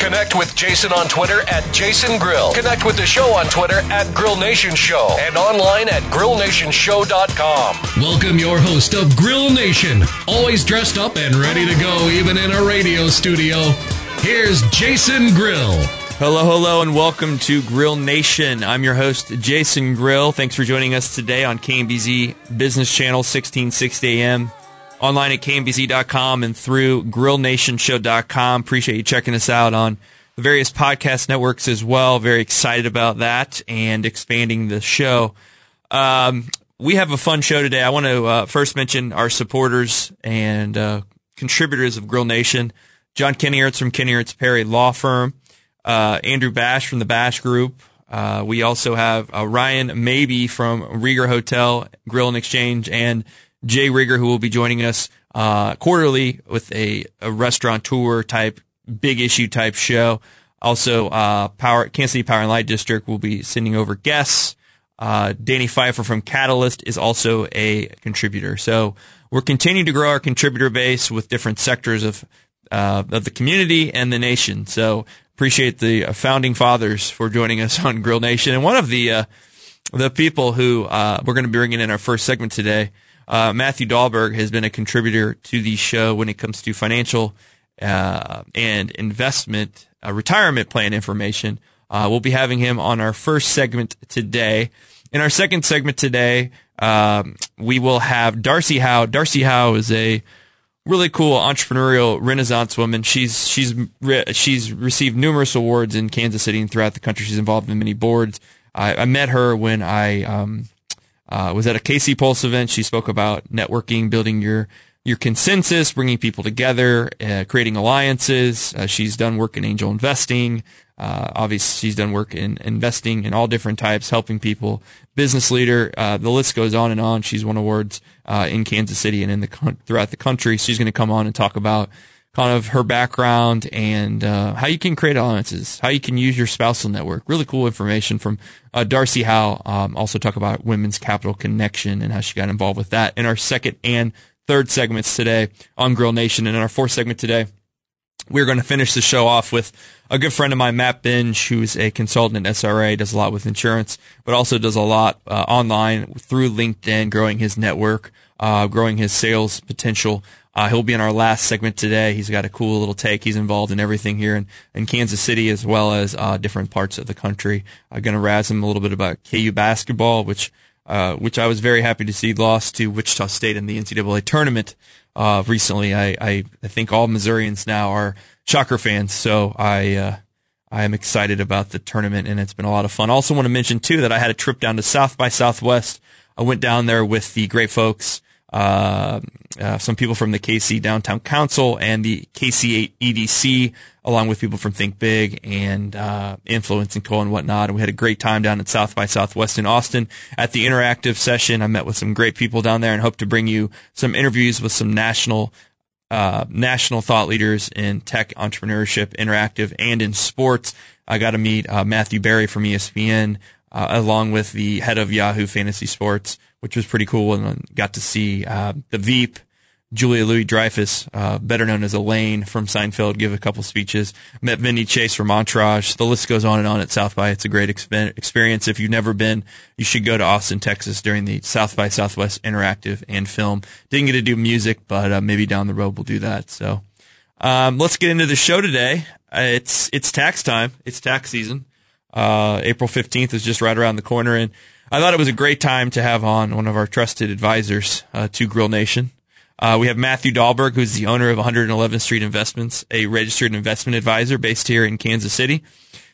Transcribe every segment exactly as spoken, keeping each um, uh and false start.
Connect with Jason on Twitter at Jason Grill. Connect with the show on Twitter at Grill Nation Show and online at Grill Nation Show dot com. Welcome your host of Grill Nation, always dressed up and ready to go, even in a radio studio. Here's Jason Grill. Hello, hello, and welcome to Grill Nation. I'm your host, Jason Grill. Thanks for joining us today on K M B Z Business Channel, sixteen sixty A M. Online at K M B Z dot com and through Grill Nation Show dot com. Appreciate you checking us out on the various podcast networks as well. Very excited about that and expanding the show. Um, we have a fun show today. I want to uh, first mention our supporters and uh, contributors of Grill Nation. John Kennyhertz from Kennyhertz Perry Law Firm. Uh, Andrew Bash from the Bash Group. Uh, we also have uh, Ryan Mabey from Rieger Hotel Grill and Exchange, and Jay Rieger, who will be joining us uh, quarterly with a, a restaurateur type, big issue type show. Also, uh, Power Kansas City Power and Light District will be sending over guests. Uh, Danny Pfeiffer from Catalyst is also a contributor. So we're continuing to grow our contributor base with different sectors of uh, of the community and the nation. So appreciate the founding fathers for joining us on Grill Nation. And one of the uh, the people who uh, we're going to be bringing in our first segment today. Uh, Matthew Dahlberg has been a contributor to the show when it comes to financial uh, and investment, uh, retirement plan information. Uh, we'll be having him on our first segment today. In our second segment today, um, we will have Darcy Howe. Darcy Howe is a really cool entrepreneurial Renaissance woman. She's she's re- she's received numerous awards in Kansas City and throughout the country. She's involved in many boards. I, I met her when I. Um, Uh, was at a K C Pulse event. She spoke about networking, building your your consensus, bringing people together, uh, creating alliances. Uh, she's done work in angel investing. Uh, obviously, she's done work in investing in all different types, helping people, business leader. Uh, the list goes on and on. She's won awards uh, in Kansas City and in the throughout the country. She's going to come on and talk about kind of her background and uh, how you can create alliances, how you can use your spousal network. Really cool information from uh, Darcy Howe. Um, also talk about Women's Capital Connection and how she got involved with that in our second and third segments today on Grill Nation. And in our fourth segment today, we're going to finish the show off with a good friend of mine, Matt Binge, who's a consultant at S R A, does a lot with insurance, but also does a lot uh, online through LinkedIn, growing his network, uh, growing his sales potential. Uh, he'll be in our last segment today. He's got a cool little take. He's involved in everything here in, in Kansas City as well as uh, different parts of the country. I'm going to razz him a little bit about K U basketball, which uh, which I was very happy to see lost to Wichita State in the N C double A tournament uh, recently. I, I, I think all Missourians now are Shocker fans, so I uh, I am excited about the tournament, and it's been a lot of fun. I also want to mention, too, that I had a trip down to South by Southwest. I went down there with the great folks. Uh, uh, some people from the K C Downtown Council and the K C eight E D C, along with people from Think Big and uh, Influence and Co and whatnot. And we had a great time down at South by Southwest in Austin at the interactive session. I met with some great people down there and hope to bring you some interviews with some national uh, national thought leaders in tech, entrepreneurship, interactive, and in sports. I got to meet uh, Matthew Barry from E S P N, uh, along with the head of Yahoo Fantasy Sports, which was pretty cool, and got to see uh, the Veep, Julia Louis-Dreyfus, uh, better known as Elaine from Seinfeld, give a couple speeches. Met Vinny Chase from Entourage. The list goes on and on at South by. It's a great exp- experience. If you've never been, you should go to Austin, Texas during the South by Southwest Interactive and Film. Didn't get to do music, but uh, maybe down the road we'll do that. So um, let's get into the show today. Uh, it's it's tax time. It's tax season. Uh, April fifteenth is just right around the corner, and I thought it was a great time to have on one of our trusted advisors uh, to Grill Nation. Uh, we have Matthew Dahlberg, who's the owner of one eleventh Street Investments, a registered investment advisor based here in Kansas City.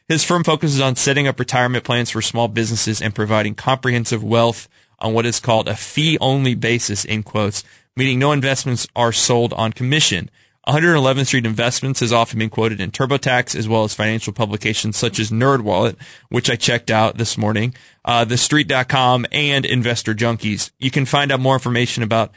His firm focuses on setting up retirement plans for small businesses and providing comprehensive wealth on what is called a fee-only basis, in quotes, meaning no investments are sold on commission. one eleventh Street Investments has often been quoted in TurboTax, as well as financial publications such as NerdWallet, which I checked out this morning, uh, the street dot com, and Investor Junkies. You can find out more information about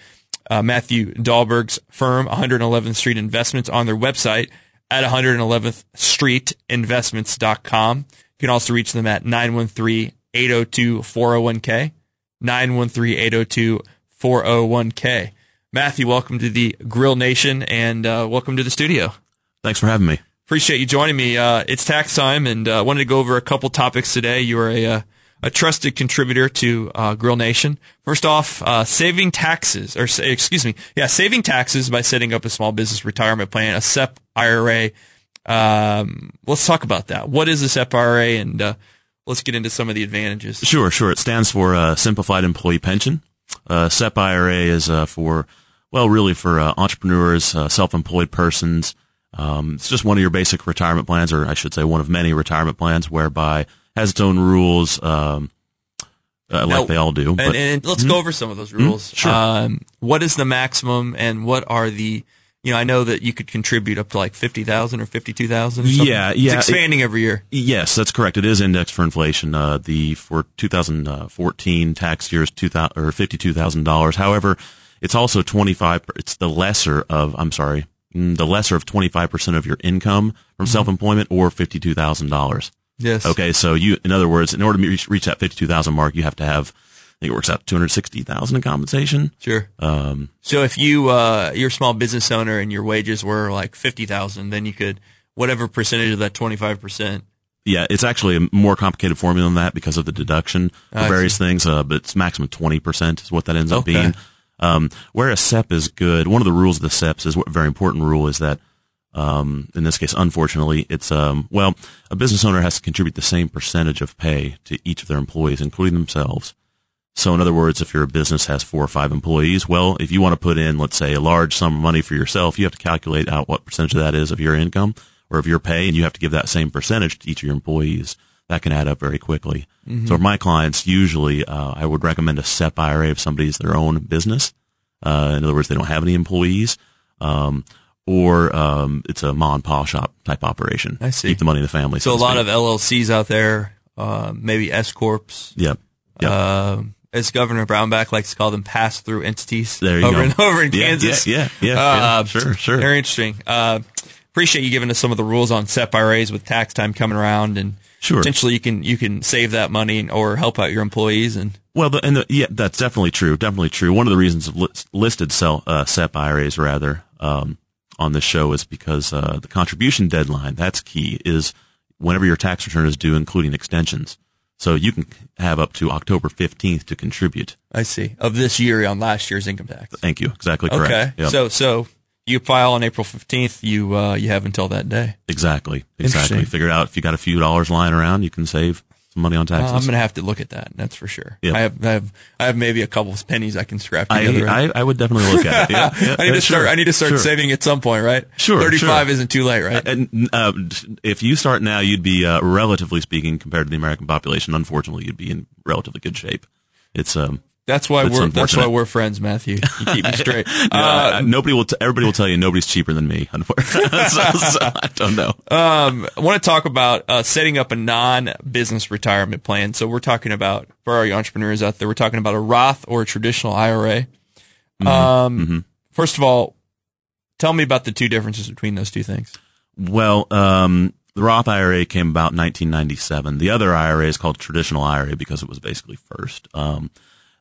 uh, Matthew Dahlberg's firm, one eleventh Street Investments, on their website at one eleventh street investments dot com. You can also reach them at nine one three, eight oh two, four oh one K, nine one three, eight oh two, four oh one K. Matthew, welcome to the Grill Nation, and uh, welcome to the studio. Thanks for having me. Appreciate you joining me. Uh, it's tax time, and I uh, wanted to go over a couple topics today. You are a, a, a trusted contributor to uh, Grill Nation. First off, uh, saving taxes, or excuse me, yeah, saving taxes by setting up a small business retirement plan, a S E P I R A. Um, let's talk about that. What is a S E P I R A, and uh, let's get into some of the advantages. Sure, sure. It stands for uh, Simplified Employee Pension. Uh, S E P I R A is uh, for... Well, really for uh, entrepreneurs, uh, self-employed persons. Um, it's just one of your basic retirement plans, or I should say one of many retirement plans, whereby it has its own rules, um, uh, now, like they all do. And, but, and let's mm-hmm. go over some of those rules. Mm-hmm. Sure. Um, what is the maximum, and what are the, you know, I know that you could contribute up to like fifty thousand dollars or fifty-two thousand dollars or something. Yeah, yeah. It's expanding it, every year. Yes, that's correct. It is indexed for inflation. Uh, the for two thousand fourteen tax year is two thousand or fifty-two thousand dollars. However, it's also twenty-five. It's the lesser of. I'm sorry, the lesser of twenty-five percent of your income from mm-hmm. self-employment, or fifty-two thousand dollars. Yes. Okay. So you, in other words, in order to reach, reach that fifty-two thousand mark, you have to have. I think it works out two hundred sixty thousand in compensation. Sure. Um. So if you, uh, you're a small business owner and your wages were like fifty thousand, then you could whatever percentage of that twenty-five percent. Yeah, it's actually a more complicated formula than that because of the deduction for I various see. things. Uh, but it's maximum twenty percent is what that ends up okay. being. Um, where a S E P is good, one of the rules of the S E Ps is what, a very important rule is that, um, in this case, unfortunately, it's, um, well, a business owner has to contribute the same percentage of pay to each of their employees, including themselves. So in other words, if your business has four or five employees, well, if you want to put in, let's say, a large sum of money for yourself, you have to calculate out what percentage of that is of your income or of your pay, and you have to give that same percentage to each of your employees. That can add up very quickly. Mm-hmm. So for my clients, usually uh, I would recommend a S E P I R A if somebody's their own business. Uh, in other words, they don't have any employees, um, or um, it's a mom and pop shop type operation. I see. Keep the money in the family. So, so a lot of L L Cs out there, uh, maybe S corps. Yeah. Yep. Uh, as Governor Brownback likes to call them, pass-through entities. There you over go. and over in yeah, Kansas. Yeah, yeah, yeah, uh, yeah. Sure, sure. Very interesting. Uh, appreciate you giving us some of the rules on S E P I R As with tax time coming around and. Sure. Potentially, you can you can save that money and, or help out your employees and. Well, the, and the, yeah, that's definitely true. Definitely true. One of the reasons li- listed sell, uh, S E P I R As rather um, on this show is because uh, the contribution deadline. That's key. Is whenever your tax return is due, including extensions. So you can have up to October fifteenth to contribute. I see. Of this year on last year's income tax. Thank you. Exactly correct. Okay. Yep. So so. You file on April fifteenth, you uh, you have until that day. Exactly. Exactly. Figure out if you got a few dollars lying around, you can save some money on taxes. Uh, I'm going to have to look at that, that's for sure. Yep. I have I have I have maybe a couple of pennies I can scrap together. I, I, I would definitely look at it. Yeah, yeah, I need to sure, start I need to start sure. saving at some point, right? Sure. thirty-five sure. isn't too late, right? Uh, and uh, if you start now, you'd be uh, relatively speaking compared to the American population, unfortunately, you'd be in relatively good shape. It's um That's why that's we're that's why we're friends, Matthew. You keep me straight. no, uh, nobody will. T- everybody will tell you nobody's cheaper than me. Unfortunately, so, so I don't know. Um, I want to talk about uh, setting up a non-business retirement plan. So we're talking about for our entrepreneurs out there, we're talking about a Roth or a traditional I R A. Mm-hmm. Um, mm-hmm. First of all, tell me about the two differences between those two things. Well, um, the Roth I R A came about in nineteen ninety-seven. The other I R A is called traditional I R A because it was basically first. Um,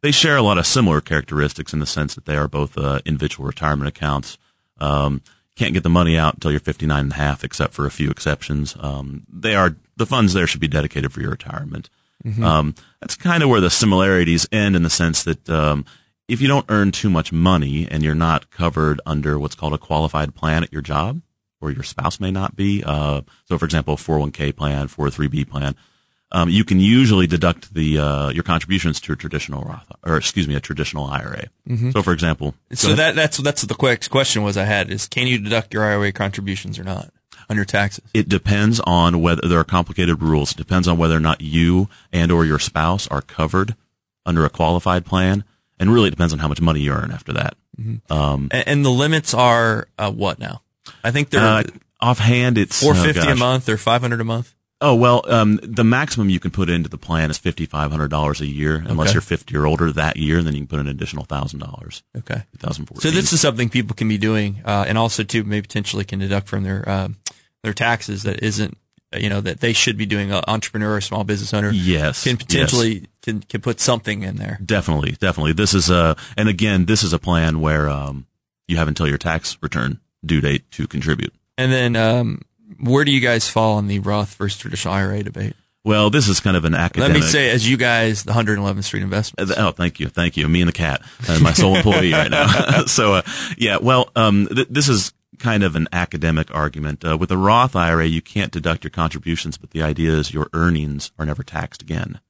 They share a lot of similar characteristics in the sense that they are both uh, individual retirement accounts. Um, can't get the money out until you're fifty-nine and a half, except for a few exceptions. Um, they are the funds there should be dedicated for your retirement. Mm-hmm. Um, that's kind of where the similarities end in the sense that um, if you don't earn too much money and you're not covered under what's called a qualified plan at your job, or your spouse may not be. Uh, so, for example, four oh one k plan, four oh three b plan. Um, you can usually deduct the uh, your contributions to a traditional Roth, or excuse me, a traditional I R A. Mm-hmm. So, for example, so that that's that's the quick question was I had is can you deduct your I R A contributions or not on your taxes? It depends on whether there are complicated rules. It depends on whether or not you and or your spouse are covered under a qualified plan, and really it depends on how much money you earn after that. Mm-hmm. Um, and, and the limits are uh, what now? I think they're uh, offhand. It's four hundred fifty dollars oh, a month or five hundred dollars a month. Oh, well, um, the maximum you can put into the plan is five thousand five hundred dollars a year, unless okay. you're fifty or older that year, and then you can put an additional one thousand dollars. Okay. twenty fourteen. So this is something people can be doing, uh, and also, too, maybe potentially can deduct from their um, their taxes that isn't, you know, that they should be doing. An entrepreneur or small business owner yes, can potentially yes. can, can put something in there. Definitely, definitely. This is a, and again, this is a plan where um, you have until your tax return due date to contribute. And then, um, where do you guys fall on the Roth versus traditional I R A debate? Well, this is kind of an academic. Let me say, as you guys, the one eleventh Street Investments. Oh, thank you. Thank you. Me and the cat. Uh, my sole employee right now. So, uh, yeah, well, um, th- this is kind of an academic argument. Uh, with a Roth I R A, you can't deduct your contributions, but the idea is your earnings are never taxed again.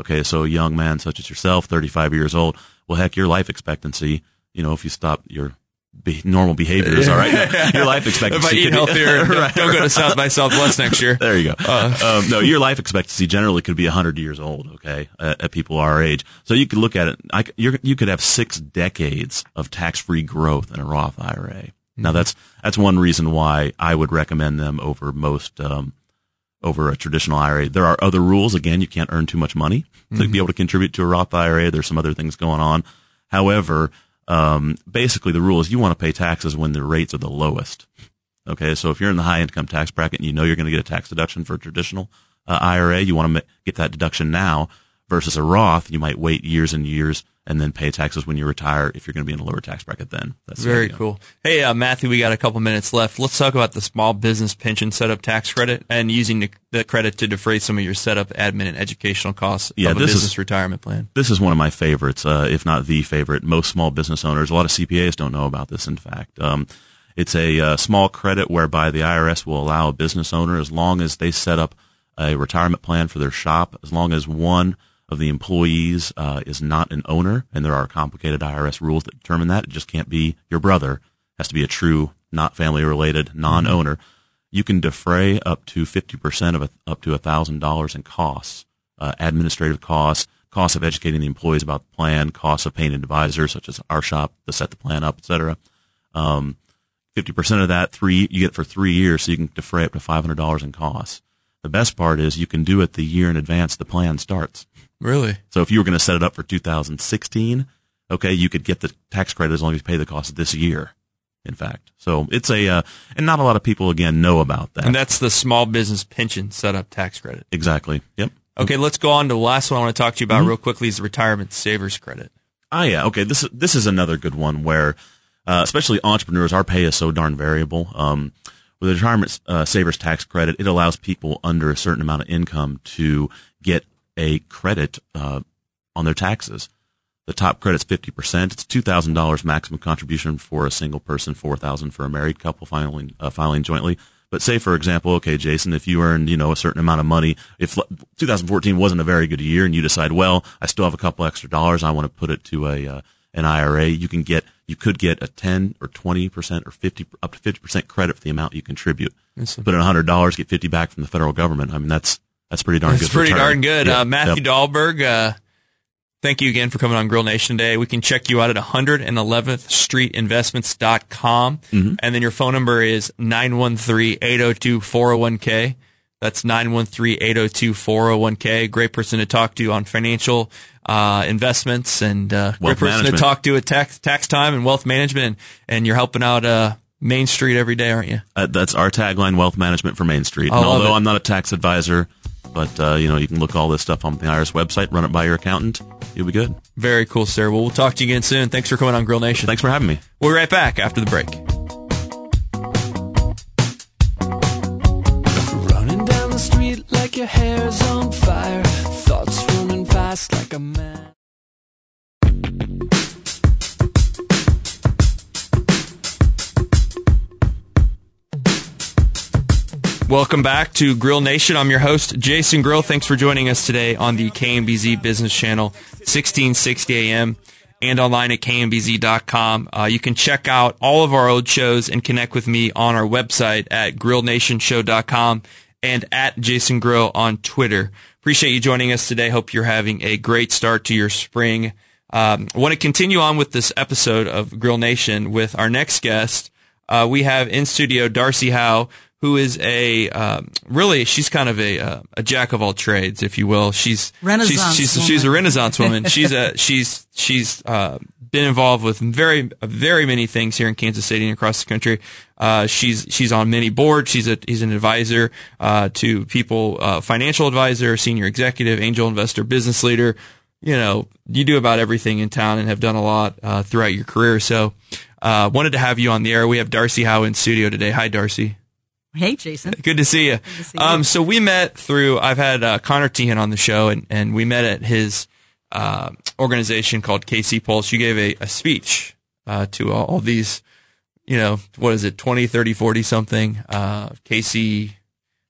Okay, so a young man such as yourself, thirty-five years old, well, heck, your life expectancy, you know, if you stop your Be, normal behavior is all right. Your life expectancy. If I eat healthier, right, don't go to South by Southwest next year. There you go. Uh, um, no, your life expectancy generally could be one hundred years old, okay, at, at people our age. So you could look at it. I, you're, you could have six decades of tax-free growth in a Roth I R A. Now, that's that's one reason why I would recommend them over most um, over a traditional I R A. There are other rules. Again, you can't earn too much money to mm-hmm. be able to contribute to a Roth I R A. There's some other things going on. However, Um, basically the rule is you want to pay taxes when the rates are the lowest. Okay. So if you're in the high income tax bracket and you know you're going to get a tax deduction for a traditional uh, I R A, you want to ma- get that deduction now versus a Roth. You might wait years and years and then pay taxes when you retire if you're going to be in a lower tax bracket then. That's very cool. Hey, uh, Matthew, we got a couple minutes left. Let's talk about the small business pension setup tax credit and using the, the credit to defray some of your setup, admin, and educational costs yeah, of a this business is, retirement plan. This is one of my favorites, uh, if not the favorite. Most small business owners, a lot of C P As don't know about this, in fact. Um, it's a uh, small credit whereby the I R S will allow a business owner, as long as they set up a retirement plan for their shop, as long as one of the employees uh, is not an owner, and there are complicated I R S rules that determine that. It just can't be your brother. It has to be a true, not family-related, non-owner. Mm-hmm. You can defray up to fifty percent of a, up to one thousand dollars in costs, uh, administrative costs, costs of educating the employees about the plan, costs of paying advisors, such as our shop, to set the plan up, et cetera. Um, fifty percent of that, three you get for three years, so you can defray up to five hundred dollars in costs. The best part is you can do it the year in advance the plan starts. Really? So if you were going to set it up for two thousand sixteen, okay, you could get the tax credit as long as you pay the cost this year, in fact. So it's a, uh, and not a lot of people, again, know about that. And that's the small business pension setup tax credit. Exactly. Yep. Okay, let's go on to the last one I want to talk to you about mm-hmm. real quickly is the retirement savers credit. Ah, yeah. Okay, this, this is another good one where, uh, especially entrepreneurs, our pay is so darn variable. Um, with the retirement uh, savers tax credit, it allows people under a certain amount of income to get a credit uh, on their taxes. The top credit's fifty percent. It's two thousand dollars maximum contribution for a single person, four thousand dollars for a married couple filing uh, filing jointly. But say, for example, okay, Jason, if you earned, you know, a certain amount of money, if twenty fourteen wasn't a very good year and you decide, well, I still have a couple extra dollars, I want to put it to a uh, an I R A, you can get, you could get a ten or twenty percent or fifty up to fifty percent credit for the amount you contribute. Yes, put in one hundred dollars, get fifty back from the federal government. I mean, that's That's pretty darn good. That's pretty darn good. Yeah. Uh, Matthew yep. Dahlberg, uh, thank you again for coming on Grill Nation today. We can check you out at one eleventh street investments dot com. Mm-hmm. And then your phone number is nine one three, eight oh two, four oh one k. That's nine one three, eight oh two, four oh one k. Great person to talk to on financial uh, investments and uh, great person management. to talk to at tax, tax time and wealth management. And, and you're helping out uh Main Street every day, aren't you? Uh, that's our tagline, wealth management for Main Street. I and although it. I'm not a tax advisor, But, uh, you know, you can look all this stuff on the I R S website, run it by your accountant. You'll be good. Very cool, sir. Well, we'll talk to you again soon. Thanks for coming on Grill Nation. Thanks for having me. We'll be right back after the break. Running down the street like your hair's on fire. Thoughts running fast like a man. Welcome back to Grill Nation. I'm your host, Jason Grill. Thanks for joining us today on the K M B Z Business Channel, sixteen sixty A M, and online at K M B Z dot com. Uh, you can check out all of our old shows and connect with me on our website at Grill Nation Show dot com and at Jason Grill on Twitter. Appreciate you joining us today. Hope you're having a great start to your spring. Um, I want to continue on with this episode of Grill Nation with our next guest. uh, we have in studio Darcy Howe, who is a um, really she's kind of a uh, a jack of all trades, if you will. She's Renaissance she's she's, woman. she's a Renaissance woman. she's a she's she's uh, been involved with very very many things here in Kansas City and across the country. Uh, she's she's on many boards. She's a he's an advisor uh, to people, uh, financial advisor, senior executive, angel investor, business leader. You know, you do about everything in town and have done a lot uh, throughout your career. So, uh, wanted to have you on the air. We have Darcy Howe in studio today. Hi, Darcy. Hey, Jason. Good to see you. To see you. Um, so we met through, I've had uh, Connor Tehan on the show, and, and we met at his uh, organization called K C Pulse. You gave a, a speech uh, to all, all these, you know, what is it, twenty, thirty, forty something uh, K C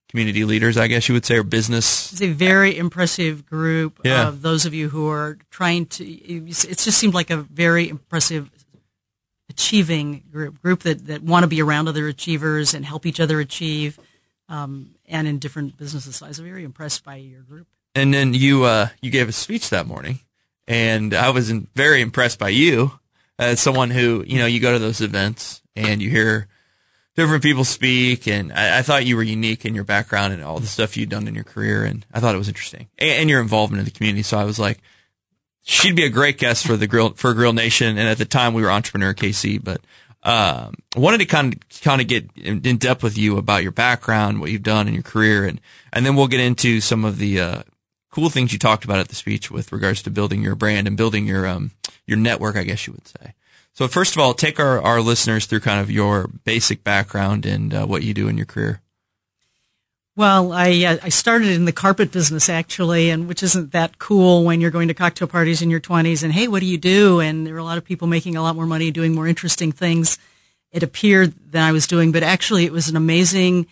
community leaders, I guess you would say, or business. It's a very impressive group yeah. of those of you who are trying to, it just seemed like a very impressive achieving group, group that, that want to be around other achievers and help each other achieve, um, and in different businesses. I was very impressed by your group. And then you uh, you gave a speech that morning, and I was in, very impressed by you as someone who, you know, you go to those events and you hear different people speak, and I, I thought you were unique in your background and all the stuff you'd done in your career, and I thought it was interesting, and, and your involvement in the community. So I was like, she'd be a great guest for the Grill, for Grill Nation. And at the time we were Entrepreneur K C, but, um, wanted to kind of, kind of get in, in depth with you about your background, what you've done in your career. And, and then we'll get into some of the, uh, cool things you talked about at the speech with regards to building your brand and building your, um, your network, I guess you would say. So first of all, take our, our listeners through kind of your basic background and uh, what you do in your career. Well, I uh, I started in the carpet business, actually, and which isn't that cool when you're going to cocktail parties in your twenties and, hey, what do you do? And there were a lot of people making a lot more money, doing more interesting things, it appeared, than I was doing. But actually, it was an amazing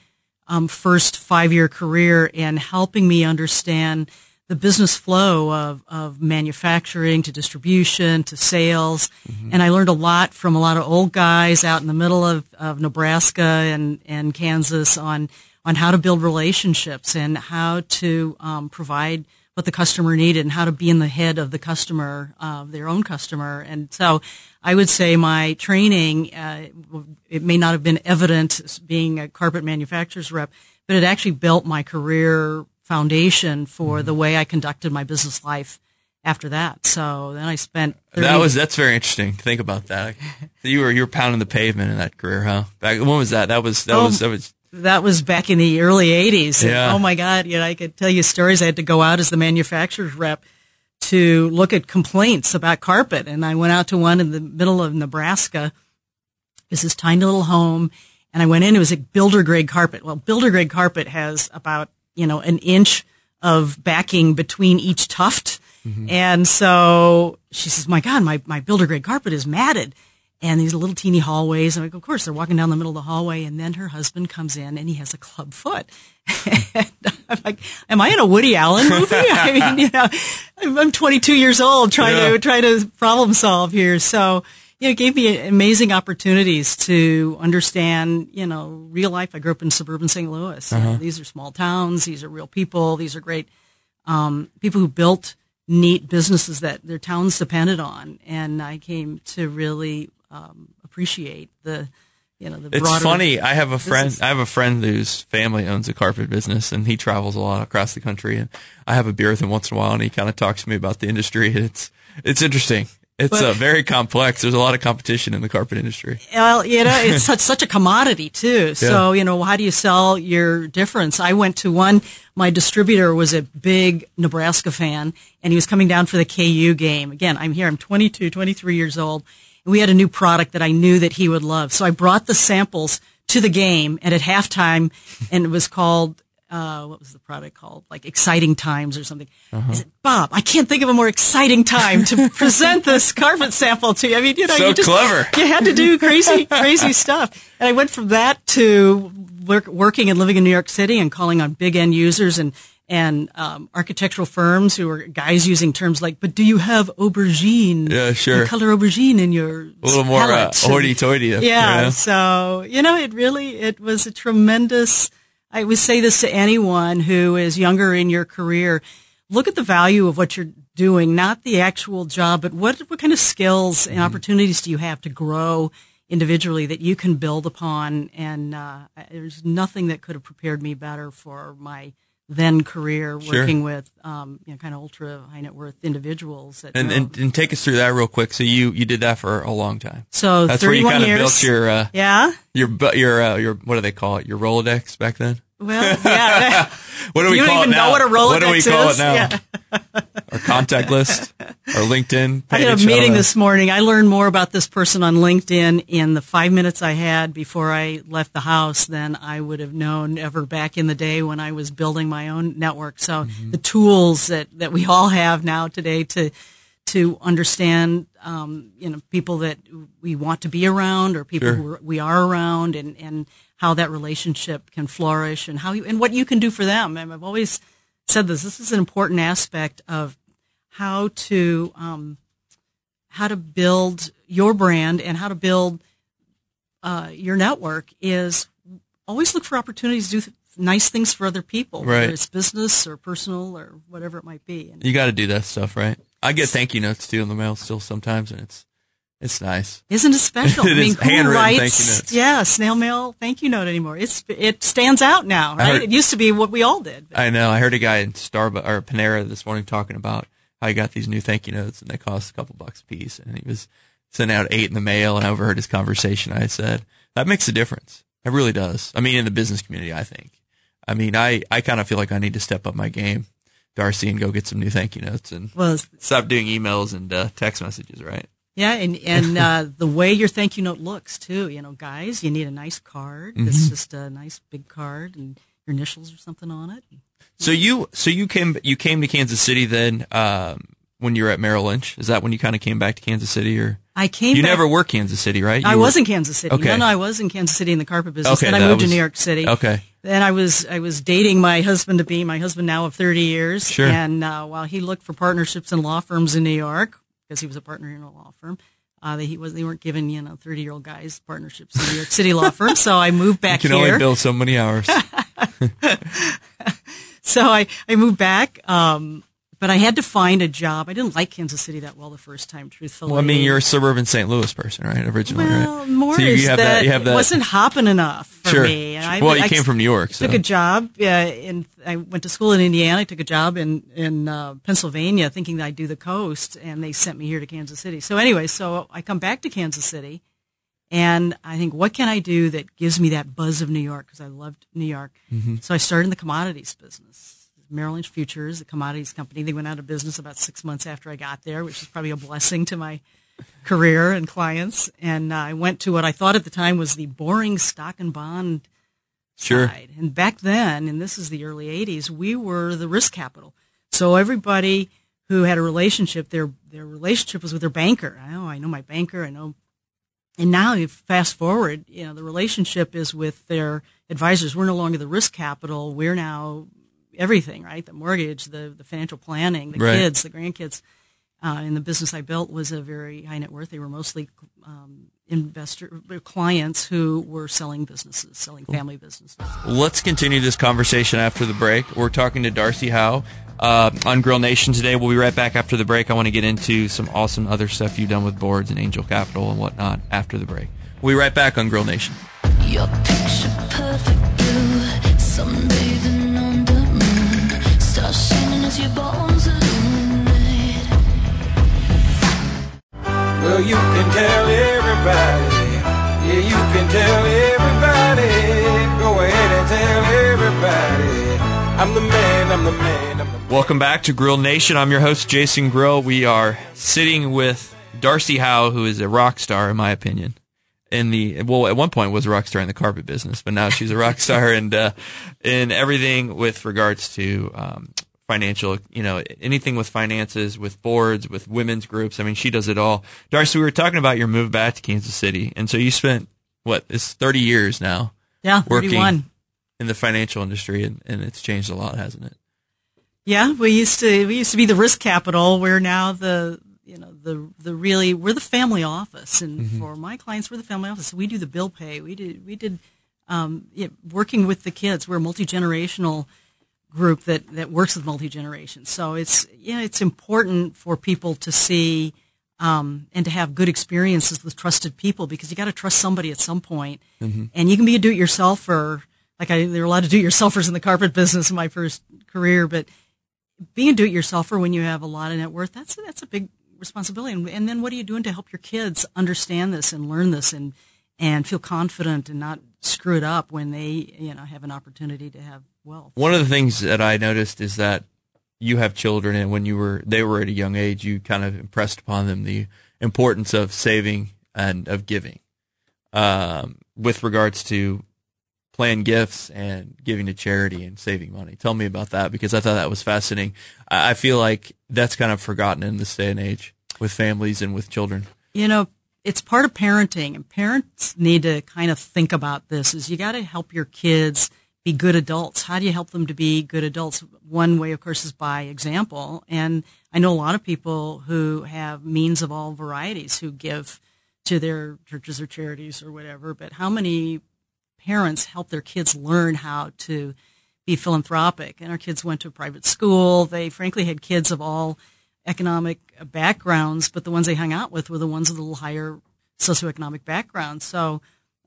um, first five-year career in helping me understand the business flow of, of manufacturing to distribution to sales. Mm-hmm. And I learned a lot from a lot of old guys out in the middle of, of Nebraska and, and Kansas on – on how to build relationships and how to um, provide what the customer needed and how to be in the head of the customer, uh, their own customer. And so I would say my training, uh, it may not have been evident being a carpet manufacturer's rep, but it actually built my career foundation for mm-hmm. the way I conducted my business life after that. So then I spent thirty that was that's very interesting. Think about that. you were you were pounding the pavement in that career, huh? Back, when was that? That was that oh, was that was That was back in the early eighties. Yeah. Oh, my God. You know, I could tell you stories. I had to go out as the manufacturer's rep to look at complaints about carpet. And I went out to one in the middle of Nebraska. It was this tiny little home. And I went in. It was a builder-grade carpet. Well, builder-grade carpet has about, you know, an inch of backing between each tuft. Mm-hmm. And so she says, my God, my, my builder-grade carpet is matted. And these little teeny hallways, and I'm like, of course, they're walking down the middle of the hallway, and then her husband comes in, and he has a club foot. And I'm like, am I in a Woody Allen movie? I mean, you know, I'm twenty-two years old trying yeah. to try to problem solve here. So, you know, it gave me amazing opportunities to understand, you know, real life. I grew up in suburban Saint Louis. Uh-huh. You know, these are small towns. These are real people. These are great um, people who built neat businesses that their towns depended on. And I came to really Um, appreciate the, you know, the broader. It's funny. I have a friend. Business. I have a friend whose family owns a carpet business, and he travels a lot across the country. And I have a beer with him once in a while, and he kind of talks to me about the industry. And it's it's interesting. It's but, uh, very complex. There's a lot of competition in the carpet industry. Well, you know, it's such such a commodity too. So yeah. You know, how do you sell your difference? I went to one. My distributor was a big Nebraska fan, and he was coming down for the K U game. Again, I'm here. I'm twenty-two, twenty-three years old. We had a new product that I knew that he would love. So I brought the samples to the game, and at halftime, and it was called, uh, what was the product called? Like Exciting Times or something. Uh-huh. I said, Bob, I can't think of a more exciting time to present this carpet sample to you. I mean, you know, so you just, clever. You had to do crazy, crazy stuff. And I went from that to work, working and living in New York City and calling on big end users and and um, architectural firms who are guys using terms like, but do you have aubergine? Yeah, sure. The color aubergine in your a little more uh, hoity-toity. And, yeah, yeah. So you know, it really it was a tremendous. I would say this to anyone who is younger in your career: look at the value of what you're doing, not the actual job, but what what kind of skills and opportunities do you have to grow individually that you can build upon. And uh, there's nothing that could have prepared me better for my then career working sure. with um, you know, kind of ultra high net worth individuals. That, and, you know, and and take us through that real quick. So you, you did that for a long time. So that's where you kind years. of built your uh, yeah your your uh, your what do they call it your Rolodex back then. Well, yeah. What do we you call don't even it now? Know what a Rolodex what do we call is? It now? Yeah. Our contact list, our LinkedIn page. I had a meeting this morning. I learned more about this person on LinkedIn in the five minutes I had before I left the house than I would have known ever back in the day when I was building my own network. So mm-hmm. the tools that, that we all have now today to to understand, um, you know, people that we want to be around or people sure. who we are around and, and how that relationship can flourish and how you, and what you can do for them. And I've always said this, this is an important aspect of how to, um, how to build your brand and how to build, uh, your network is always look for opportunities to do th- nice things for other people, right. whether it's business or personal or whatever it might be. And you got to do that stuff, right? I get thank you notes too in the mail still sometimes, and it's, It's nice. Isn't it special? It I mean, is who writes, yeah, snail mail thank you note anymore. It's It stands out now, right? Heard, it used to be what we all did. But. I know. I heard a guy in Starbucks or Panera this morning talking about how he got these new thank you notes, and they cost a couple bucks a piece. And he was sending out eight in the mail, and I overheard his conversation. I said, that makes a difference. It really does. I mean, in the business community, I think. I mean, I, I kind of feel like I need to step up my game, Darcy, and go get some new thank you notes and well, stop doing emails and uh, text messages, right? Yeah, and, and uh, the way your thank you note looks, too. You know, guys, you need a nice card. Mm-hmm. It's just a nice big card and your initials or something on it. So you so you came you came to Kansas City then um, when you were at Merrill Lynch. Is that when you kind of came back to Kansas City? Or I came You back, never were Kansas City, right? You I were, was in Kansas City. Okay. No, no, I was in Kansas City in the carpet business. Okay, then I moved was, to New York City. Okay. Then I was I was dating my husband-to-be, my husband now of thirty years. Sure. And uh, while he looked for partnerships in law firms in New York, because he was a partner in a law firm, uh, they, he was they weren't giving you know thirty-year-old guys partnerships in New York City law firm. So I moved back here. You can here. only bill so many hours. So I, I moved back, um, but I had to find a job. I didn't like Kansas City that well the first time, truthfully. Well, I mean, you're a suburban Saint Louis person, right? Originally, well, right? More so you, is you have that, that, you have that it wasn't hopping enough for sure. me. And I, well, you I, came from New York. I so. took a job uh, in. I went to school in Indiana. I took a job in in uh, Pennsylvania, thinking that I'd do the coast, and they sent me here to Kansas City. So anyway, so I come back to Kansas City, and I think, what can I do that gives me that buzz of New York? Because I loved New York. Mm-hmm. So I started in the commodities business. Merrill Lynch Futures, a commodities company, they went out of business about six months after I got there, which is probably a blessing to my career and clients. And uh, I went to what I thought at the time was the boring stock and bond Sure. side. And back then, and this is the early eighties, we were the risk capital. So everybody who had a relationship, their their relationship was with their banker. Oh, I know my banker. I know. And now, you fast forward, you know, the relationship is with their advisors. We're no longer the risk capital. We're now everything, right? The mortgage, the, the financial planning, the right. kids, the grandkids. Uh, and the business I built was a very high net worth. They were mostly um, investor clients who were selling businesses, selling cool. family businesses. Let's continue this conversation after the break. We're talking to Darcy Howe uh, on Grill Nation today. We'll be right back after the break. I want to get into some awesome other stuff you've done with boards and Angel Capital and whatnot after the break. We'll be right back on Grill Nation. Your picture perfect blue, sunbathing on the moon, start shining as your bones Well, you can tell everybody, yeah, you can tell everybody, go ahead and tell everybody, I'm the man, I'm the man, I'm the man. Welcome back to Grill Nation. I'm your host, Jason Grill. We are sitting with Darcy Howe, who is a rock star, in my opinion. In the well, at one point was a rock star in the carpet business, but now she's a rock star and uh, in everything with regards to um, financial, you know, anything with finances, with boards, with women's groups. I mean, she does it all. Darcy, we were talking about your move back to Kansas City. And so you spent, what, it's thirty years now. Yeah, thirty-one. Working in the financial industry, and, and it's changed a lot, hasn't it? Yeah, we used to we used to be the risk capital. We're now the, you know, the the really, we're the family office. And mm-hmm. for my clients, we're the family office. We do the bill pay. We did, we did um, you know, working with the kids. We're a multi-generational group that, that works with multi-generations. So it's, yeah, it's important for people to see um, and to have good experiences with trusted people, because you got to trust somebody at some point. Mm-hmm. And you can be a do-it-yourselfer. Like I, there were a lot of do-it-yourselfers in the carpet business in my first career, but being a do-it-yourselfer when you have a lot of net worth, that's that's a big responsibility. And, and then what are you doing to help your kids understand this and learn this and and feel confident and not screw it up when they, you know, have an opportunity to have wealth? One of the things that I noticed is that you have children, and when you were they were at a young age, you kind of impressed upon them the importance of saving and of giving, um, with regards to playing gifts and giving to charity and saving money. Tell me about that, because I thought that was fascinating. I feel like that's kind of forgotten in this day and age with families and with children. You know, it's part of parenting, and parents need to kind of think about this. Is you got to help your kids be good adults. How do you help them to be good adults? One way, of course, is by example. And I know a lot of people who have means of all varieties who give to their churches or charities or whatever, but how many parents help their kids learn how to be philanthropic? And our kids went to a private school. They frankly had kids of all economic backgrounds, but the ones they hung out with were the ones with a little higher socioeconomic background. So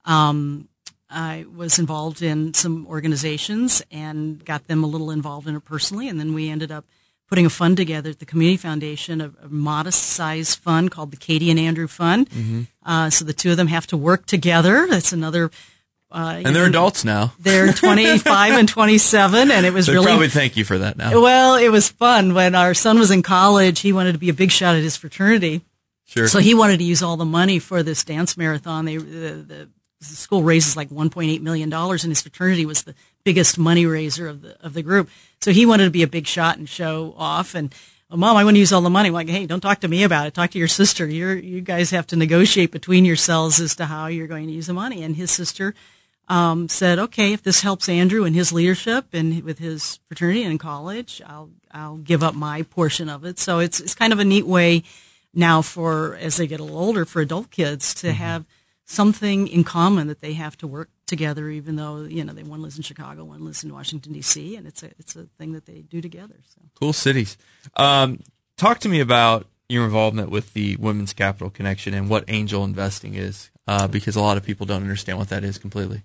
um, I was involved in some organizations and got them a little involved in it personally, and then we ended up putting a fund together at the Community Foundation, a, a modest-sized fund called the Katie and Andrew Fund. Mm-hmm. Uh, so the two of them have to work together. That's another... Uh, and they're know, adults now. They're twenty-five and twenty-seven, and it was They'd really... They probably thank you for that now. Well, it was fun. When our son was in college, he wanted to be a big shot at his fraternity. Sure. So he wanted to use all the money for this dance marathon. They, the, the, the school raises like one point eight million dollars, and his fraternity was the biggest money raiser of the of the group. So he wanted to be a big shot and show off, and... Mom, I want to use all the money. I'm like, hey, don't talk to me about it. Talk to your sister. You're, you guys have to negotiate between yourselves as to how you're going to use the money. And his sister um, said, okay, if this helps Andrew in his leadership and with his fraternity and college, I'll I'll give up my portion of it. So it's it's kind of a neat way now for, as they get a little older, for adult kids to mm-hmm. have something in common that they have to work together, even though, you know, they one lives in Chicago, one lives in Washington, D C, and it's a it's a thing that they do together. So. Cool cities. Um, talk to me about your involvement with the Women's Capital Connection and what angel investing is, uh, because a lot of people don't understand what that is completely.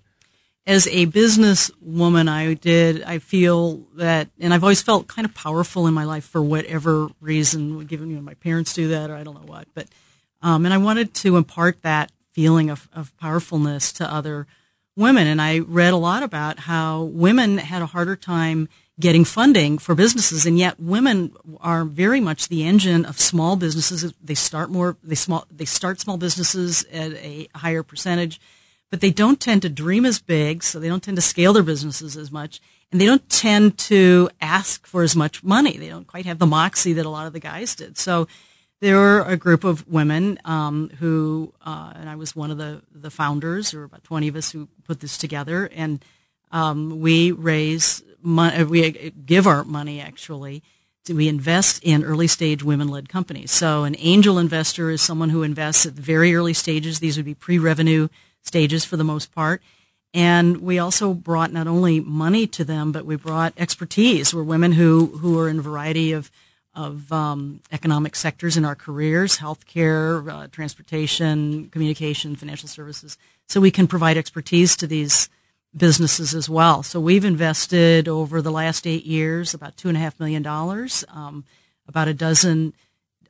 As a businesswoman, I did, I feel that, and I've always felt kind of powerful in my life for whatever reason, given, you know, my parents do that or I don't know what, but, um, and I wanted to impart that feeling of, of powerfulness to other women. And I read a lot about how women had a harder time getting funding for businesses, and yet women are very much the engine of small businesses. They start more, they small, they start small businesses at a higher percentage, but they don't tend to dream as big, so they don't tend to scale their businesses as much, and they don't tend to ask for as much money. They don't quite have the moxie that a lot of the guys did. So there were a group of women um, who, uh, and I was one of the, the founders, there were about twenty of us who put this together, and um, we raise money, we give our money actually, to, we invest in early stage women-led companies. So an angel investor is someone who invests at the very early stages. These would be pre-revenue stages for the most part. And we also brought not only money to them, but we brought expertise. We're women who, who are in a variety of of um, economic sectors in our careers, healthcare, uh, transportation, communication, financial services, so we can provide expertise to these businesses as well. So we've invested over the last eight years about two point five million dollars, um, about a dozen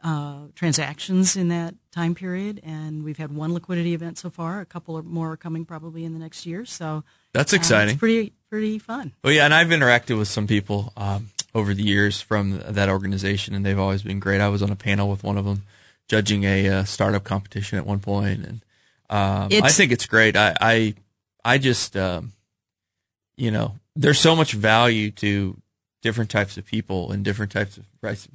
uh, transactions in that time period, and we've had one liquidity event so far. A couple more are coming probably in the next year. So that's exciting. Uh, it's pretty, pretty fun. Well, yeah, and I've interacted with some people um over the years from that organization, and they've always been great. I was on a panel with one of them judging a uh, startup competition at one point, and um, I think it's great. I I, I just, um, you know, there's so much value to different types of people and different types of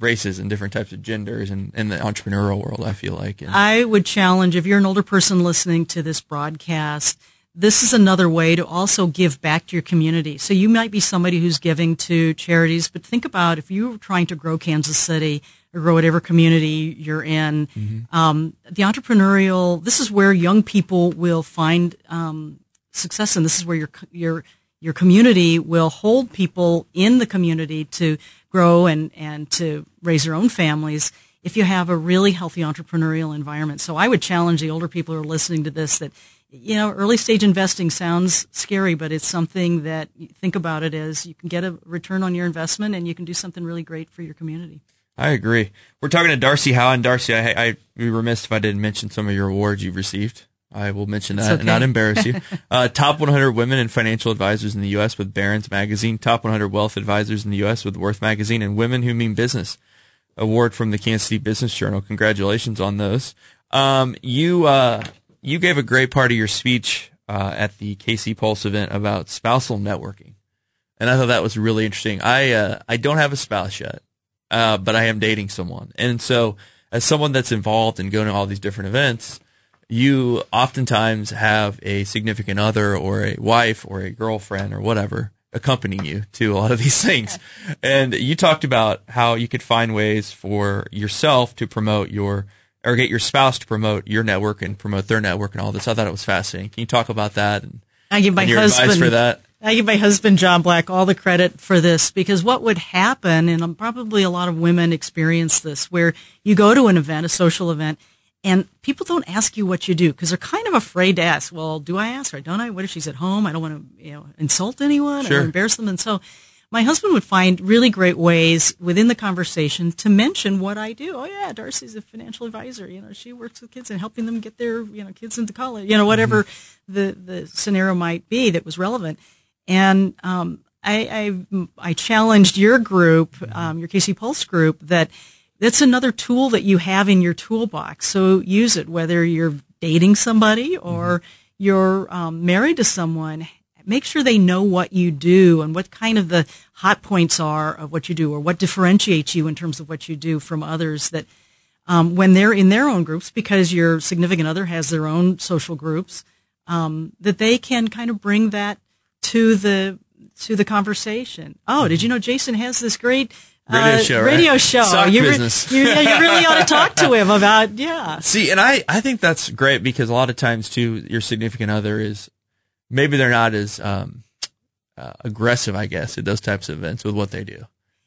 races and different types of genders in, in the entrepreneurial world, I feel like. And I would challenge, if you're an older person listening to this broadcast, this is another way to also give back to your community. So you might be somebody who's giving to charities, but think about if you were trying to grow Kansas City or grow whatever community you're in, mm-hmm. um, the entrepreneurial, this is where young people will find um, success, and this is where your your your community will hold people in the community to grow and, and to raise their own families. if you have a really healthy entrepreneurial environment. So I would challenge the older people who are listening to this that, you know, early stage investing sounds scary, but it's something that, think about it as, you can get a return on your investment and you can do something really great for your community. I agree. We're talking to Darcy Howe, and Darcy, I, I'd be remiss if I didn't mention some of your awards you've received. I will mention that, okay, and not embarrass you. Uh, top one hundred Women and Financial Advisors in the U S with Barron's Magazine, Top one hundred Wealth Advisors in the U S with Worth Magazine, and Women Who Mean Business Award from the Kansas City Business Journal. Congratulations on those. Um, you uh, you gave a great part of your speech uh, at the K C Pulse event about spousal networking, and I thought that was really interesting. I, uh, I don't have a spouse yet, uh, but I am dating someone. And so as someone that's involved in going to all these different events, you oftentimes have a significant other or a wife or a girlfriend or whatever accompanying you to a lot of these things. And you talked about how you could find ways for yourself to promote your, or get your spouse to promote your network and promote their network and all this. I thought it was fascinating. Can you talk about that and, I give my and your husband, advice for that? I give my husband, John Black, all the credit for this, because what would happen, and probably a lot of women experience this, where you go to an event, a social event, and people don't ask you what you do because they're kind of afraid to ask. Well, do I ask her? Don't I? What if she's at home? I don't want to, you know, insult anyone. Sure. I don't embarrass them. And so my husband would find really great ways within the conversation to mention what I do. Oh, yeah, Darcy's a financial advisor. You know, she works with kids and helping them get their, you know, kids into college, you know, whatever mm-hmm. the, the scenario might be that was relevant. And um, I, I, I challenged your group, um, your K C Pulse group, that that's another tool that you have in your toolbox. So use it, whether you're dating somebody or mm-hmm. you're um, married to someone. Make sure they know what you do and what kind of the hot points are of what you do, or what differentiates you in terms of what you do from others, that um, when they're in their own groups, because your significant other has their own social groups, um, that they can kind of bring that to the to the conversation. Oh, did you know Jason has this great radio show, uh, radio right? show. Sock you, business. Re- you, you really ought to talk to him about, yeah. See, and I, I think that's great, because a lot of times, too, your significant other is, maybe they're not as um, uh, aggressive, I guess, at those types of events with what they do.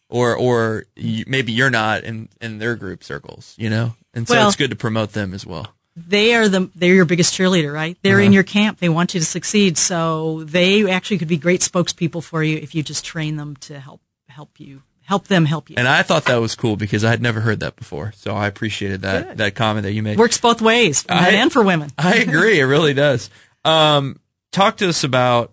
Or or you, maybe you're not in, in their group circles, you know? And so well, it's good to promote them as well. They are the they're your biggest cheerleader, right? They're uh-huh. in your camp. They want you to succeed. So they actually could be great spokespeople for you if you just train them to help help you. Help them help you. And I thought that was cool, because I had never heard that before. So I appreciated that Good. that comment that you made. Works both ways, for men and for women. I agree. It really does. Um, talk to us about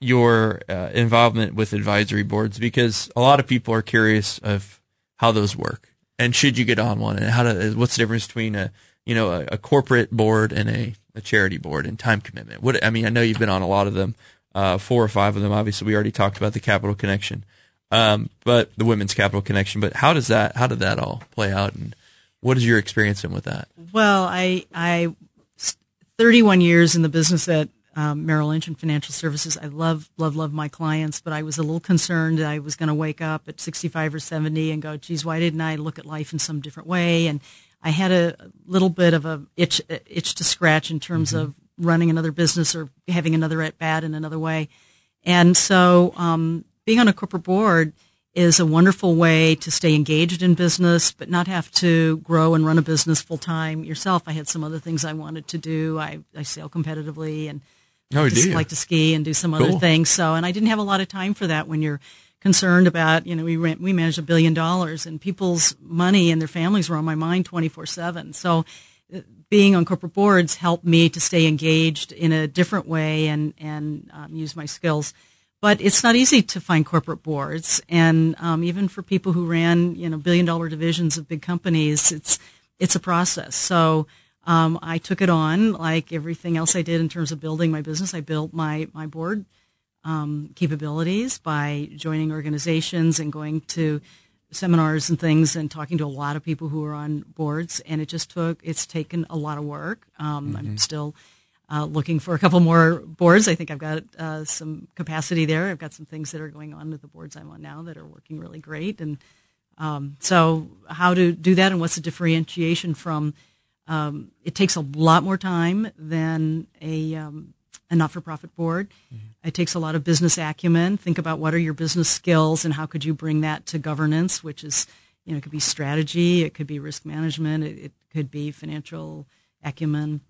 your uh, involvement with advisory boards, because a lot of people are curious of how those work, and should you get on one, and how to, what's the difference between a you know a, a corporate board and a, a charity board, and time commitment. What I mean, I know you've been on a lot of them, uh, four or five of them. Obviously, we already talked about the Capital Connection. Um, but the Women's Capital Connection. But how does that? How did that all play out, and what is your experience been with that? Well, I, I, thirty-one years in the business at um, Merrill Lynch and financial services. I love, love, love my clients, but I was a little concerned that I was going to wake up at sixty-five or seventy and go, "Geez, why didn't I look at life in some different way?" And I had a little bit of a itch, itch to scratch in terms mm-hmm. of running another business or having another at bat in another way, and so. Um, Being on a corporate board is a wonderful way to stay engaged in business, but not have to grow and run a business full-time yourself. I had some other things I wanted to do. I, I sail competitively and oh, just like to ski and do some cool. other things. So, and I didn't have a lot of time for that when you're concerned about, you know, we ran, we managed a billion dollars and people's money and their families were on my mind twenty-four seven. So being on corporate boards helped me to stay engaged in a different way and, and um, use my skills. But it's not easy to find corporate boards, and um, even for people who ran, you know, billion-dollar divisions of big companies, it's it's a process. So um, I took it on, like everything else I did in terms of building my business. I built my my board um, capabilities by joining organizations and going to seminars and things, and talking to a lot of people who are on boards. And it just took it's taken a lot of work. Um, mm-hmm. I'm still. Uh, looking for a couple more boards. I think I've got uh, some capacity there. I've got some things that are going on with the boards I'm on now that are working really great. And um, so how to do that, and what's the differentiation from um, – it takes a lot more time than a, um, a not-for-profit board. Mm-hmm. It takes a lot of business acumen. Think about what are your business skills and how could you bring that to governance, which is – you know, it could be strategy, it could be risk management, it, it could be financial acumen,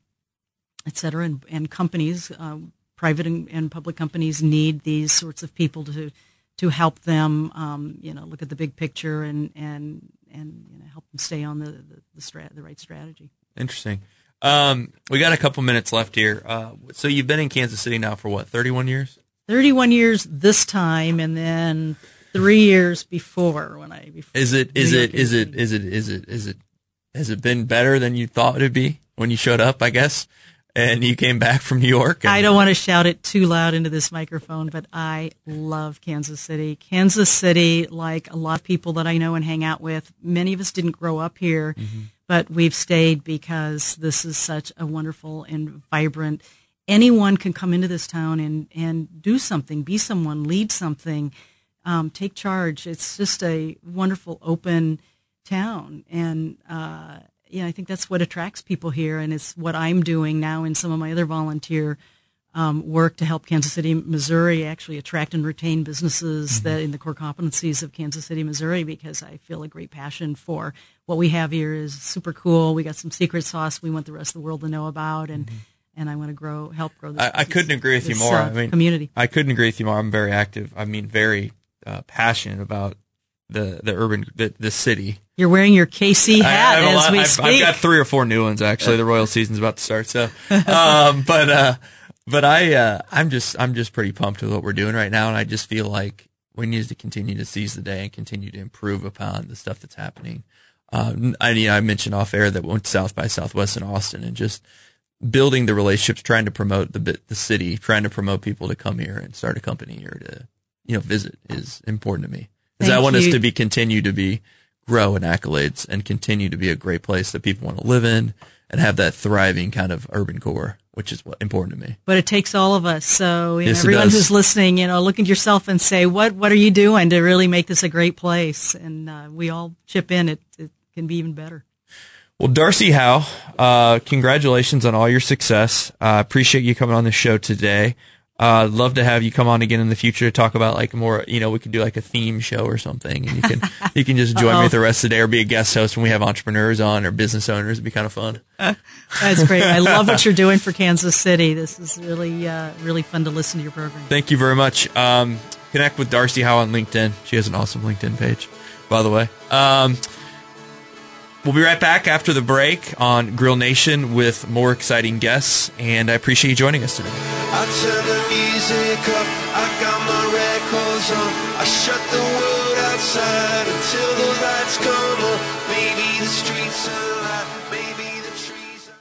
et cetera. And, and companies, uh, private and, and public companies, need these sorts of people to to help them, um, you know, look at the big picture and and, and you know, help them stay on the the, the, strat- the right strategy. Interesting. Um, we got a couple minutes left here. Uh, so you've been in Kansas City now for what, thirty-one years? thirty-one years this time, and then three years before when I. Before is it is it is it is it is it is it has it been better than you thought it'd be when you showed up, I guess, and you came back from New York? And I don't want to shout it too loud into this microphone, but I love Kansas City. Kansas City, like a lot of people that I know and hang out with, many of us didn't grow up here. Mm-hmm. But we've stayed because this is such a wonderful and vibrant. Anyone can come into this town and, and do something, be someone, lead something, um, take charge. It's just a wonderful, open town. And, uh, yeah, I think that's what attracts people here, and it's what I'm doing now in some of my other volunteer um, work to help Kansas City, Missouri, actually attract and retain businesses mm-hmm. that in the core competencies of Kansas City, Missouri, because I feel a great passion for what we have here is super cool. We got some secret sauce we want the rest of the world to know about, and mm-hmm. and I want to grow, help grow this. I, I couldn't agree with this, you more. Uh, I mean, community. I couldn't agree with you more. I'm very active. I mean, very uh, passionate about the the urban the, the city. You're wearing your K C hat I, I as lot, we I've, speak. I've got three or four new ones actually. The Royal season's about to start, so um, but. Uh, But I, uh, I'm just, I'm just pretty pumped with what we're doing right now, and I just feel like we need to continue to seize the day and continue to improve upon the stuff that's happening. Um, I, you know, I mentioned off air that we went South by Southwest in Austin, and just building the relationships, trying to promote the the city, trying to promote people to come here and start a company or to, you know, visit is important to me, because I want you. us to be continue to be grow in accolades and continue to be a great place that people want to live in and have that thriving kind of urban core, which is what, important to me. But it takes all of us. So you yes, know, everyone who's listening, you know, look at yourself and say, what what are you doing to really make this a great place? And uh, we all chip in. It, it can be even better. Well, Darcy Howe, uh, congratulations on all your success. I uh, appreciate you coming on the show today. I'd uh, love to have you come on again in the future to talk about, like, more, you know, we could do like a theme show or something, and you can you can just join me the rest of the day, or be a guest host when we have entrepreneurs on or business owners. It'd be kind of fun. Uh, that's great. I love what you're doing for Kansas City. This is really, uh, really fun to listen to your program. Thank you very much. Um, connect with Darcy Howe on LinkedIn. She has an awesome LinkedIn page, by the way. Um, We'll be right back after the break on Grill Nation with more exciting guests, and I appreciate you joining us today. I turn the music up, I got my records on, I shut the world outside until the lights come on, maybe the streets are alive, maybe the trees are...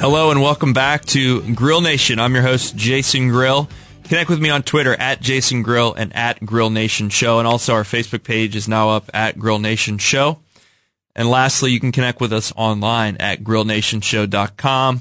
Hello and welcome back to Grill Nation. I'm your host, Jason Grill. Connect with me on Twitter at Jason Grill and at Grill Nation Show. And also our Facebook page is now up at Grill Nation Show. And lastly, you can connect with us online at Grill Nation Show dot com.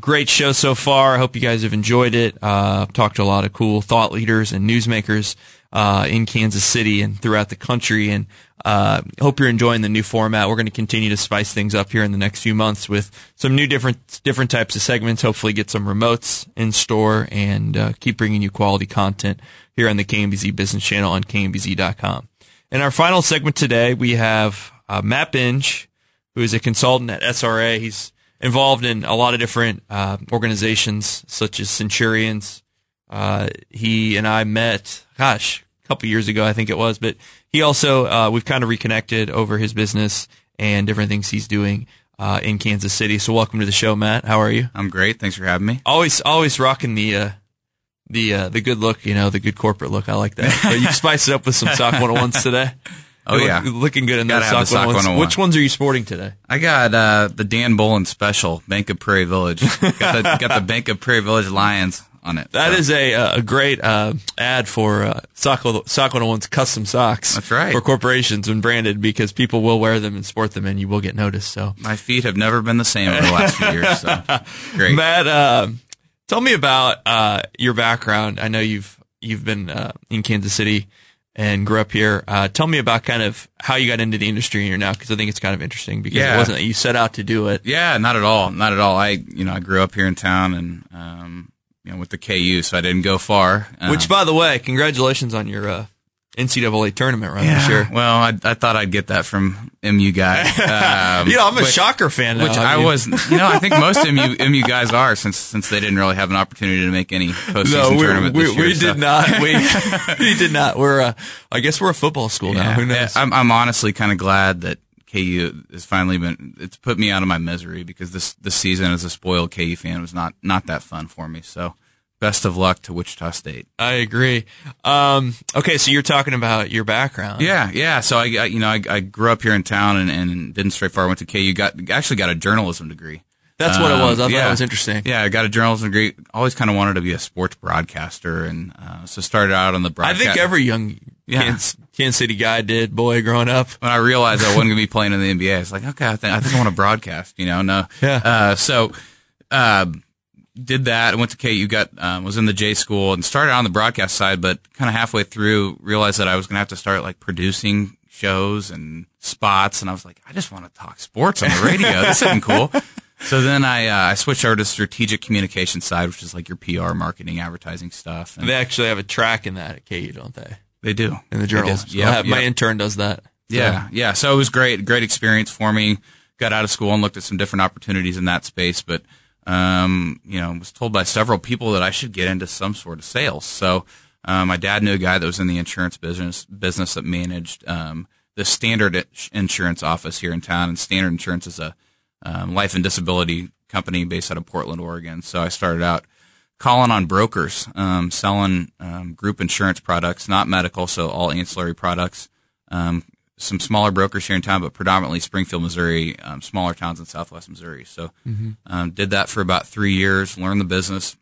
Great show so far. I hope you guys have enjoyed it. Uh, I've talked to a lot of cool thought leaders and newsmakers uh, in Kansas City and throughout the country. And uh, hope you're enjoying the new format. We're going to continue to spice things up here in the next few months with some new different different types of segments. Hopefully get some remotes in store, and uh, keep bringing you quality content here on the K M B Z Business Channel on K M B Z dot com. In our final segment today, we have uh, Matt Binge, who is a consultant at S R A. He's involved in a lot of different uh, organizations, such as Centurions. Uh, he and I met, gosh, a couple years ago, I think it was. But he also, uh, we've kind of reconnected over his business and different things he's doing uh, in Kansas City. So welcome to the show, Matt. How are you? I'm great. Thanks for having me. Always, always rocking the uh, the uh, the good look, you know, the good corporate look. I like that. But you spiced it up with some Sock one oh ones today. Oh, yeah. Looking good in those Sock one oh ones. Which ones are you sporting today? I got uh, the Dan Bolin special, Bank of Prairie Village. got, the, got the Bank of Prairie Village Lions on it. That so. is a uh, a great uh, ad for uh, Sock, Sock one oh one's custom socks. That's right. For corporations and branded, because people will wear them and sport them, and you will get noticed. So my feet have never been the same over the last few years. So great. Matt, uh, tell me about uh, your background. I know you've, you've been uh, in Kansas City and grew up here. Uh, tell me about kind of how you got into the industry here now, because I think it's kind of interesting, because yeah. it wasn't that you set out to do it. Yeah, not at all. Not at all. I, you know, I grew up here in town and, um, you know, with the K U, so I didn't go far. Uh, Which, by the way, congratulations on your, uh, N C double A tournament run yeah. this year. Well, I, I thought I'd get that from M U guys. Um, you know, I'm a which, Shocker fan now. Which I, mean. I was. You know, I think most M U, M U guys are, since since they didn't really have an opportunity to make any postseason no, tournament this we, year. We so. did not. We, we did not. We're. Uh, I guess we're a football school yeah. now. Who knows? I'm, I'm honestly kind of glad that K U has finally been. It's put me out of my misery, because this this season as a spoiled K U fan was not not that fun for me. So. Best of luck to Wichita State. I agree. Um, okay, so you're talking about your background. Yeah, yeah. So I, I you know, I, I grew up here in town and, and didn't stray far. I went to K U. Got actually got a journalism degree. That's um, what it was. I yeah. thought it was interesting. Yeah, I got a journalism degree. Always kind of wanted to be a sports broadcaster, and uh, so started out on the broadcast. I think every young yeah. Kansas, Kansas City guy did, boy, growing up. When I realized I wasn't going to be playing in the N B A, it's like, okay, I think I, think I want to broadcast. You know, no. Yeah. Uh, so. Uh, Did that. I went to K U, got, um, was in the J school and started on the broadcast side, but kind of halfway through realized that I was going to have to start like producing shows and spots. And I was like, I just want to talk sports on the radio. This isn't cool. So then I, uh, I switched over to strategic communication side, which is like your P R, marketing, advertising stuff. And they actually have a track in that at K U, don't they? They do. In the journals. Yeah. Yep. My intern does that. So. Yeah. Yeah. So it was great. Great experience for me. Got out of school and looked at some different opportunities in that space, but Um, you know, was told by several people that I should get into some sort of sales. So, um, my dad knew a guy that was in the insurance business, business that managed, um, the Standard Insurance office here in town. And Standard Insurance is a, um, life and disability company based out of Portland, Oregon. So I started out calling on brokers, um, selling, um, group insurance products, not medical. So all ancillary products, um, some smaller brokers here in town, but predominantly Springfield, Missouri, um, smaller towns in Southwest Missouri. So, mm-hmm. um, did that for about three years, learned the business,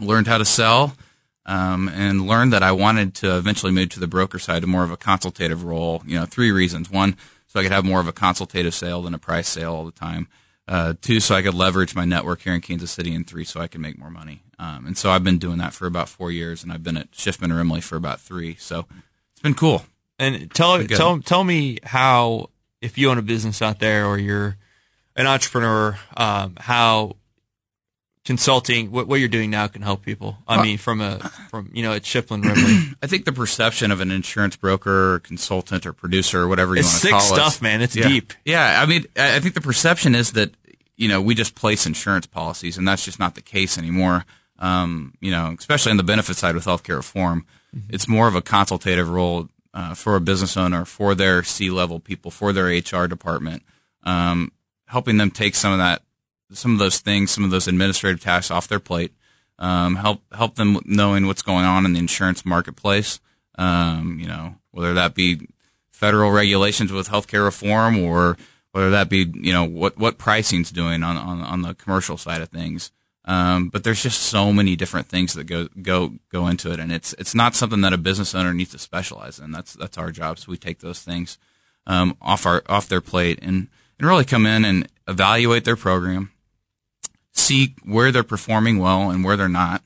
learned how to sell, um, and learned that I wanted to eventually move to the broker side to more of a consultative role. You know, three reasons. One, so I could have more of a consultative sale than a price sale all the time. Uh, two, so I could leverage my network here in Kansas City. And three, so I could make more money. Um, and so I've been doing that for about four years and I've been at Shifman Rimley for about three. So it's been cool. And tell tell tell me how, if you own a business out there or you're an entrepreneur, um, how consulting, what, what you're doing now can help people. I well, mean, from a from you know at Shifman Rimley. I think the perception of an insurance broker, or consultant, or producer, or whatever you want to call it, it's sick stuff, man. It's yeah. deep. Yeah, I mean, I think the perception is that you know we just place insurance policies, and that's just not the case anymore. Um, you know, especially on the benefit side with healthcare reform, mm-hmm. it's more of a consultative role. Uh, for a business owner, for their C-level people, for their H R department, um, helping them take some of that, some of those things, some of those administrative tasks off their plate, um, help help them knowing what's going on in the insurance marketplace, um, you know, whether that be federal regulations with healthcare reform or whether that be, you know, what, what pricing's doing on, on, on the commercial side of things. Um, but there's just so many different things that go, go, go into it. And it's, it's not something that a business owner needs to specialize in. That's, that's our job. So we take those things, um, off our, off their plate and, and really come in and evaluate their program, see where they're performing well and where they're not,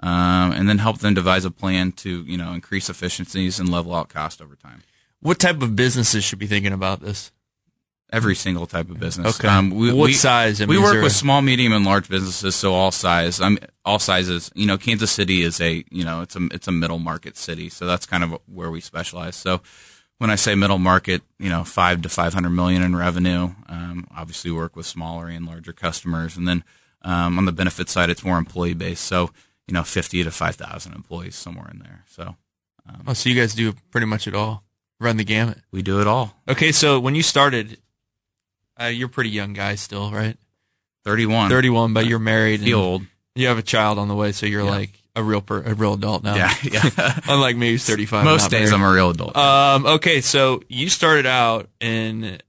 um, and then help them devise a plan to, you know, increase efficiencies and level out cost over time. What type of businesses should be thinking about this? Every single type of business. Okay. Um, we, what we, size? In we Missouri? work with small, medium, and large businesses, so all size. I'm all sizes. You know, Kansas City is a you know it's a it's a middle market city, so that's kind of where we specialize. So when I say middle market, you know, five to five hundred million in revenue. Um, obviously, work with smaller and larger customers, and then um, on the benefit side, it's more employee based. So you know, fifty to five thousand employees somewhere in there. So, um, oh, so you guys do pretty much it all. Run the gamut. We do it all. Okay, so when you started. Uh, you're a pretty young guy still, right? thirty-one thirty-one, but you're married. Feel and old. You have a child on the way, so you're yeah. like a real per, a real adult now. Yeah, yeah. Unlike me, who's thirty-five. Most days married. I'm a real adult. Um, okay, so you started out in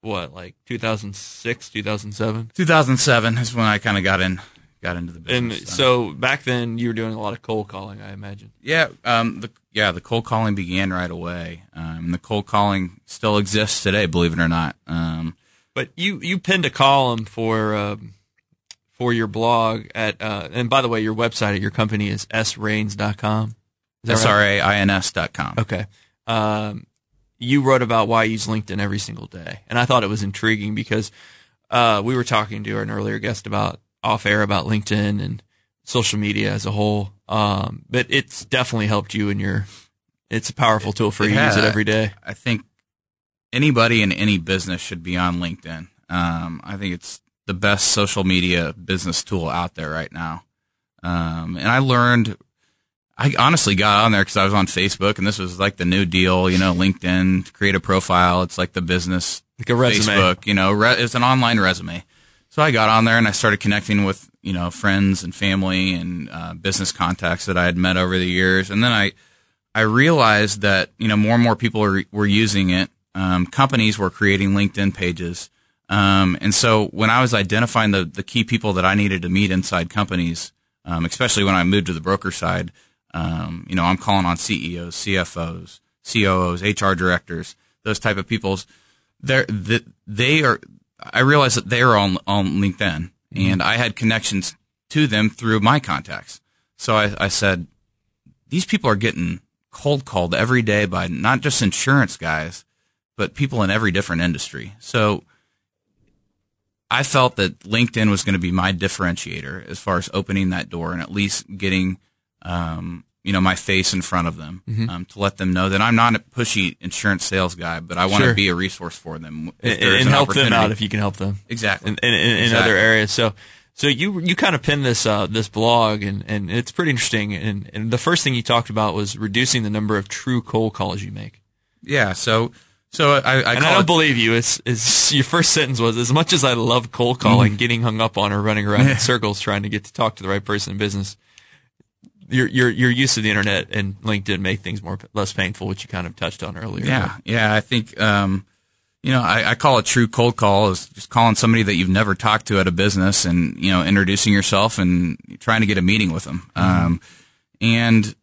what, like two thousand six, two thousand seven? two thousand seven is when I kind of got in, got into the business. And so back then, you were doing a lot of cold calling, I imagine. Yeah, um, the yeah the cold calling began right away. Um, the cold calling still exists today, believe it or not. Um. But you, you pinned a column for um, for your blog at uh, and by the way, your website at your company is s rains dot com. S R A ins dot com. Okay. Um, you wrote about why I use LinkedIn every single day. And I thought it was intriguing because uh, we were talking to an earlier guest about off air about LinkedIn and social media as a whole. Um, but it's definitely helped you in your, it's a powerful tool for you. Yeah, use it every day. I think anybody in any business should be on LinkedIn. Um, I think it's the best social media business tool out there right now. Um, and I learned, I honestly got on there because I was on Facebook and this was like the new deal, you know, LinkedIn, create a profile. It's like the business, like a resume. Facebook, you know, re- it's an online resume. So I got on there and I started connecting with, you know, friends and family and uh, business contacts that I had met over the years. And then I, I realized that, you know, more and more people are, were using it. Um, companies were creating LinkedIn pages. Um, and so when I was identifying the, the key people that I needed to meet inside companies, um, especially when I moved to the broker side, um, you know, I'm calling on C E Os, C F Os, C O Os, H R directors, those type of people's. They're, they, they are, I realized that they are on, on LinkedIn, mm-hmm. and I had connections to them through my contacts. So I, I said, these people are getting cold called every day by not just insurance guys, but people in every different industry. So I felt that LinkedIn was going to be my differentiator as far as opening that door and at least getting, um, you know, my face in front of them, mm-hmm. um, to let them know that I'm not a pushy insurance sales guy, but I want sure. to be a resource for them and, and help them out if you can help them. Exactly. In, in, in, in exactly. other areas. So, so you, you kind of pinned this, uh, this blog and, and it's pretty interesting. And, and the first thing you talked about was reducing the number of true cold calls you make. Yeah. So, So I, I, and I don't it, believe you. It's, it's your first sentence was, as much as I love cold calling, mm-hmm. getting hung up on or running around in circles trying to get to talk to the right person in business, your your your use of the internet and LinkedIn make things more less painful, which you kind of touched on earlier. Yeah, right? yeah. I think um, you know, I, I call a true cold call is just calling somebody that you've never talked to at a business and, you know, introducing yourself and trying to get a meeting with them. Mm-hmm. Um, and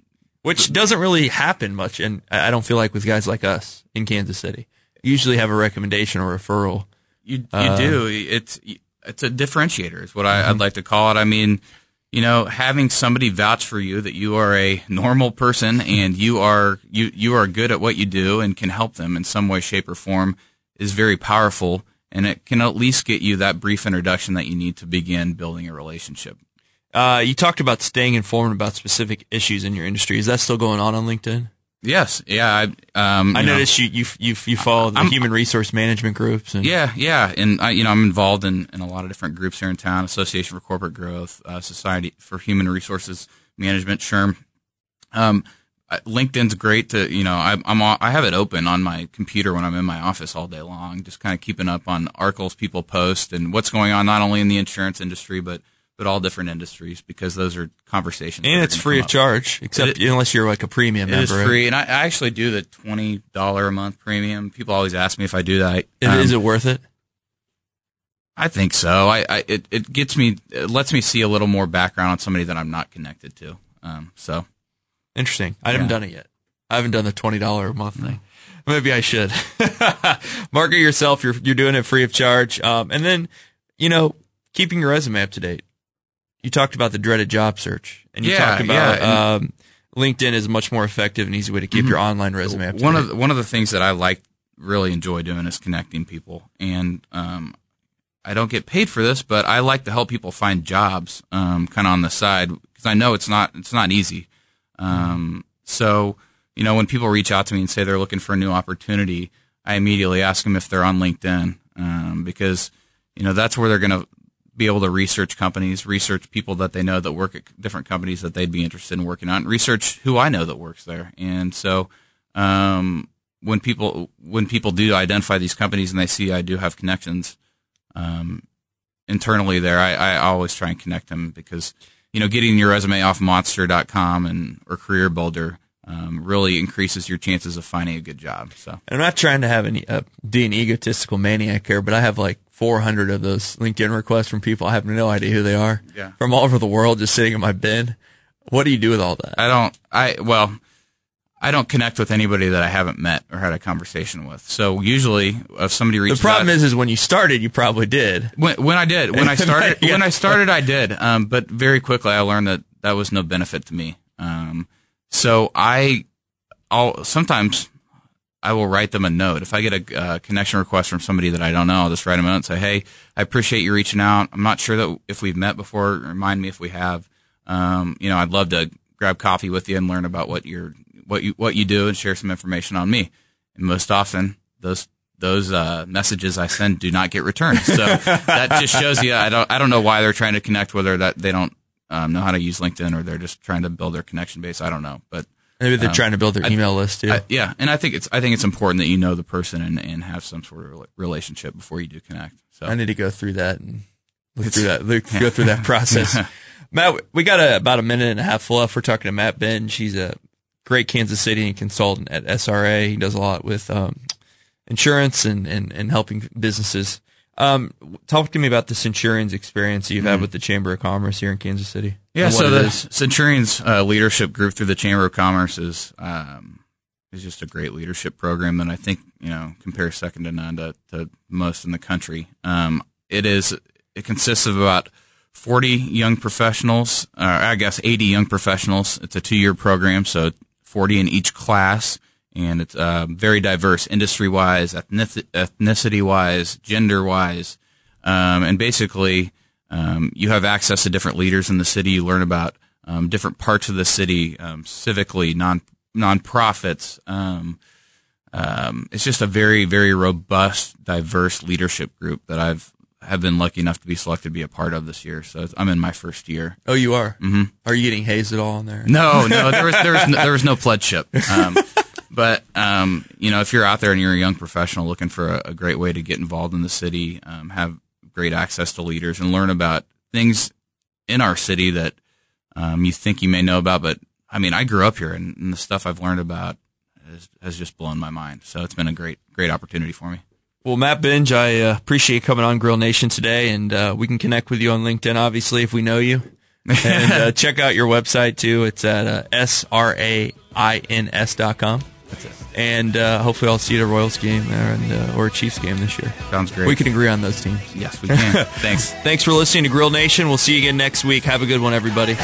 Which doesn't really happen much, and I don't feel like with guys like us in Kansas City. You usually have a recommendation or referral. You you uh, do. It's it's a differentiator is what I, mm-hmm. I'd like to call it. I mean, you know, having somebody vouch for you that you are a normal person and you are you, you are good at what you do and can help them in some way, shape, or form is very powerful, and it can at least get you that brief introduction that you need to begin building a relationship. Uh, you talked about staying informed about specific issues in your industry. Is that still going on on LinkedIn? Yes. Yeah. I, um, I you noticed know, you, you you you follow the I'm, human resource management groups. And yeah. Yeah. And I, you know, I'm involved in, in a lot of different groups here in town: Association for Corporate Growth, uh, Society for Human Resources Management, S H R M. Um, LinkedIn's great to you know. I, I'm I have it open on my computer when I'm in my office all day long, just kind of keeping up on articles people post and what's going on not only in the insurance industry but but all different industries, because those are conversations. And it's free of charge, except it, unless you're like a premium member. It is free. And I, I actually do the twenty dollars a month premium. People always ask me if I do that. Um, is it worth it? I think so. I, I it, it gets me, it lets me see a little more background on somebody that I'm not connected to. Um, so interesting. I yeah. haven't done it yet. I haven't done the twenty dollars a month no. thing. Maybe I should. Market yourself. You're, you're doing it free of charge. Um, and then, you know, keeping your resume up to date. You talked about the dreaded job search, and you yeah, talked about yeah. um, LinkedIn is a much more effective and easy way to keep mm-hmm. your online resume up to date. One of the, one of the things that I like, really enjoy doing, is connecting people, and um, I don't get paid for this, but I like to help people find jobs, um, kind of on the side, because I know it's not it's not easy. Um, so you know, when people reach out to me and say they're looking for a new opportunity, I immediately ask them if they're on LinkedIn, um, because you know that's where they're going to be able to research companies, research people that they know that work at different companies that they'd be interested in working on, and research who I know that works there. And so um, when people when people do identify these companies and they see I do have connections um, internally there, I, I always try and connect them, because you know getting your resume off monster dot com and or Career Builder um, really increases your chances of finding a good job. So and I'm not trying to have any uh, be an egotistical maniac here, but I have like four hundred of those LinkedIn requests from people. I have no idea who they are. Yeah. From all over the world, just sitting in my bin. What do you do with all that? I don't, I, well, I don't connect with anybody that I haven't met or had a conversation with. So usually if somebody reaches out. The problem out, is, is when you started, you probably did. When, when I did, when I started, yeah. when I started, I did. Um, but very quickly I learned that that was no benefit to me. Um, So I, I'll sometimes I will write them a note. If I get a uh, connection request from somebody that I don't know, I'll just write them a note and say, hey, I appreciate you reaching out. I'm not sure that if we've met before. Remind me if we have. Um, you know, I'd love to grab coffee with you and learn about what you're, what you, what you do and share some information on me. And most often those, those, uh, messages I send do not get returned. So that just shows you, I don't, I don't know why they're trying to connect, whether that they don't um, know how to use LinkedIn or they're just trying to build their connection base. I don't know, but maybe they're um, trying to build their email I, list too. I, yeah. And I think it's, I think it's important that you know the person and, and have some sort of relationship before you do connect. So I need to go through that and look through that, look, yeah. go through that process. Yeah. Matt, we got a, about a minute and a half left. We're talking to Matt Binge. He's a great Kansas City consultant at S R A. He does a lot with um, insurance and, and, and helping businesses. Um, talk to me about the Centurions experience you've mm-hmm. had with the Chamber of Commerce here in Kansas City. Yeah, so the is. Centurions uh, leadership group through the Chamber of Commerce is um, is just a great leadership program that I think you know compares second to none to, to most in the country. Um, it is it consists of about forty young professionals, or I guess eighty young professionals. It's a two-year program, so forty in each class, and it's uh, very diverse industry-wise, ethnicity-wise, gender-wise, um, and basically um, you have access to different leaders in the city. You learn about um, different parts of the city, um, civically, non nonprofits. Um, um, it's just a very, very robust, diverse leadership group that I've have been lucky enough to be selected to be a part of this year. So I'm in my first year. Oh, you are? Mm-hmm. Are you getting hazed at all in there? No, no, there was, there was no, there was no pledgeship. Um, but, um, you know, if you're out there and you're a young professional looking for a, a great way to get involved in the city, um, have great access to leaders and learn about things in our city that um, you think you may know about. But, I mean, I grew up here, and, and the stuff I've learned about has, has just blown my mind. So it's been a great, great opportunity for me. Well, Matt Binge, I uh, appreciate you coming on Grill Nation today, and uh, we can connect with you on LinkedIn, obviously, if we know you. And uh, check out your website, too. It's at uh, S R A I N S dot com. That's it. And uh, hopefully I'll see you at a Royals game there and, uh, or a Chiefs game this year. Sounds great. We can agree on those teams. Yes, we can. Thanks. Thanks for listening to Grill Nation. We'll see you again next week. Have a good one, everybody.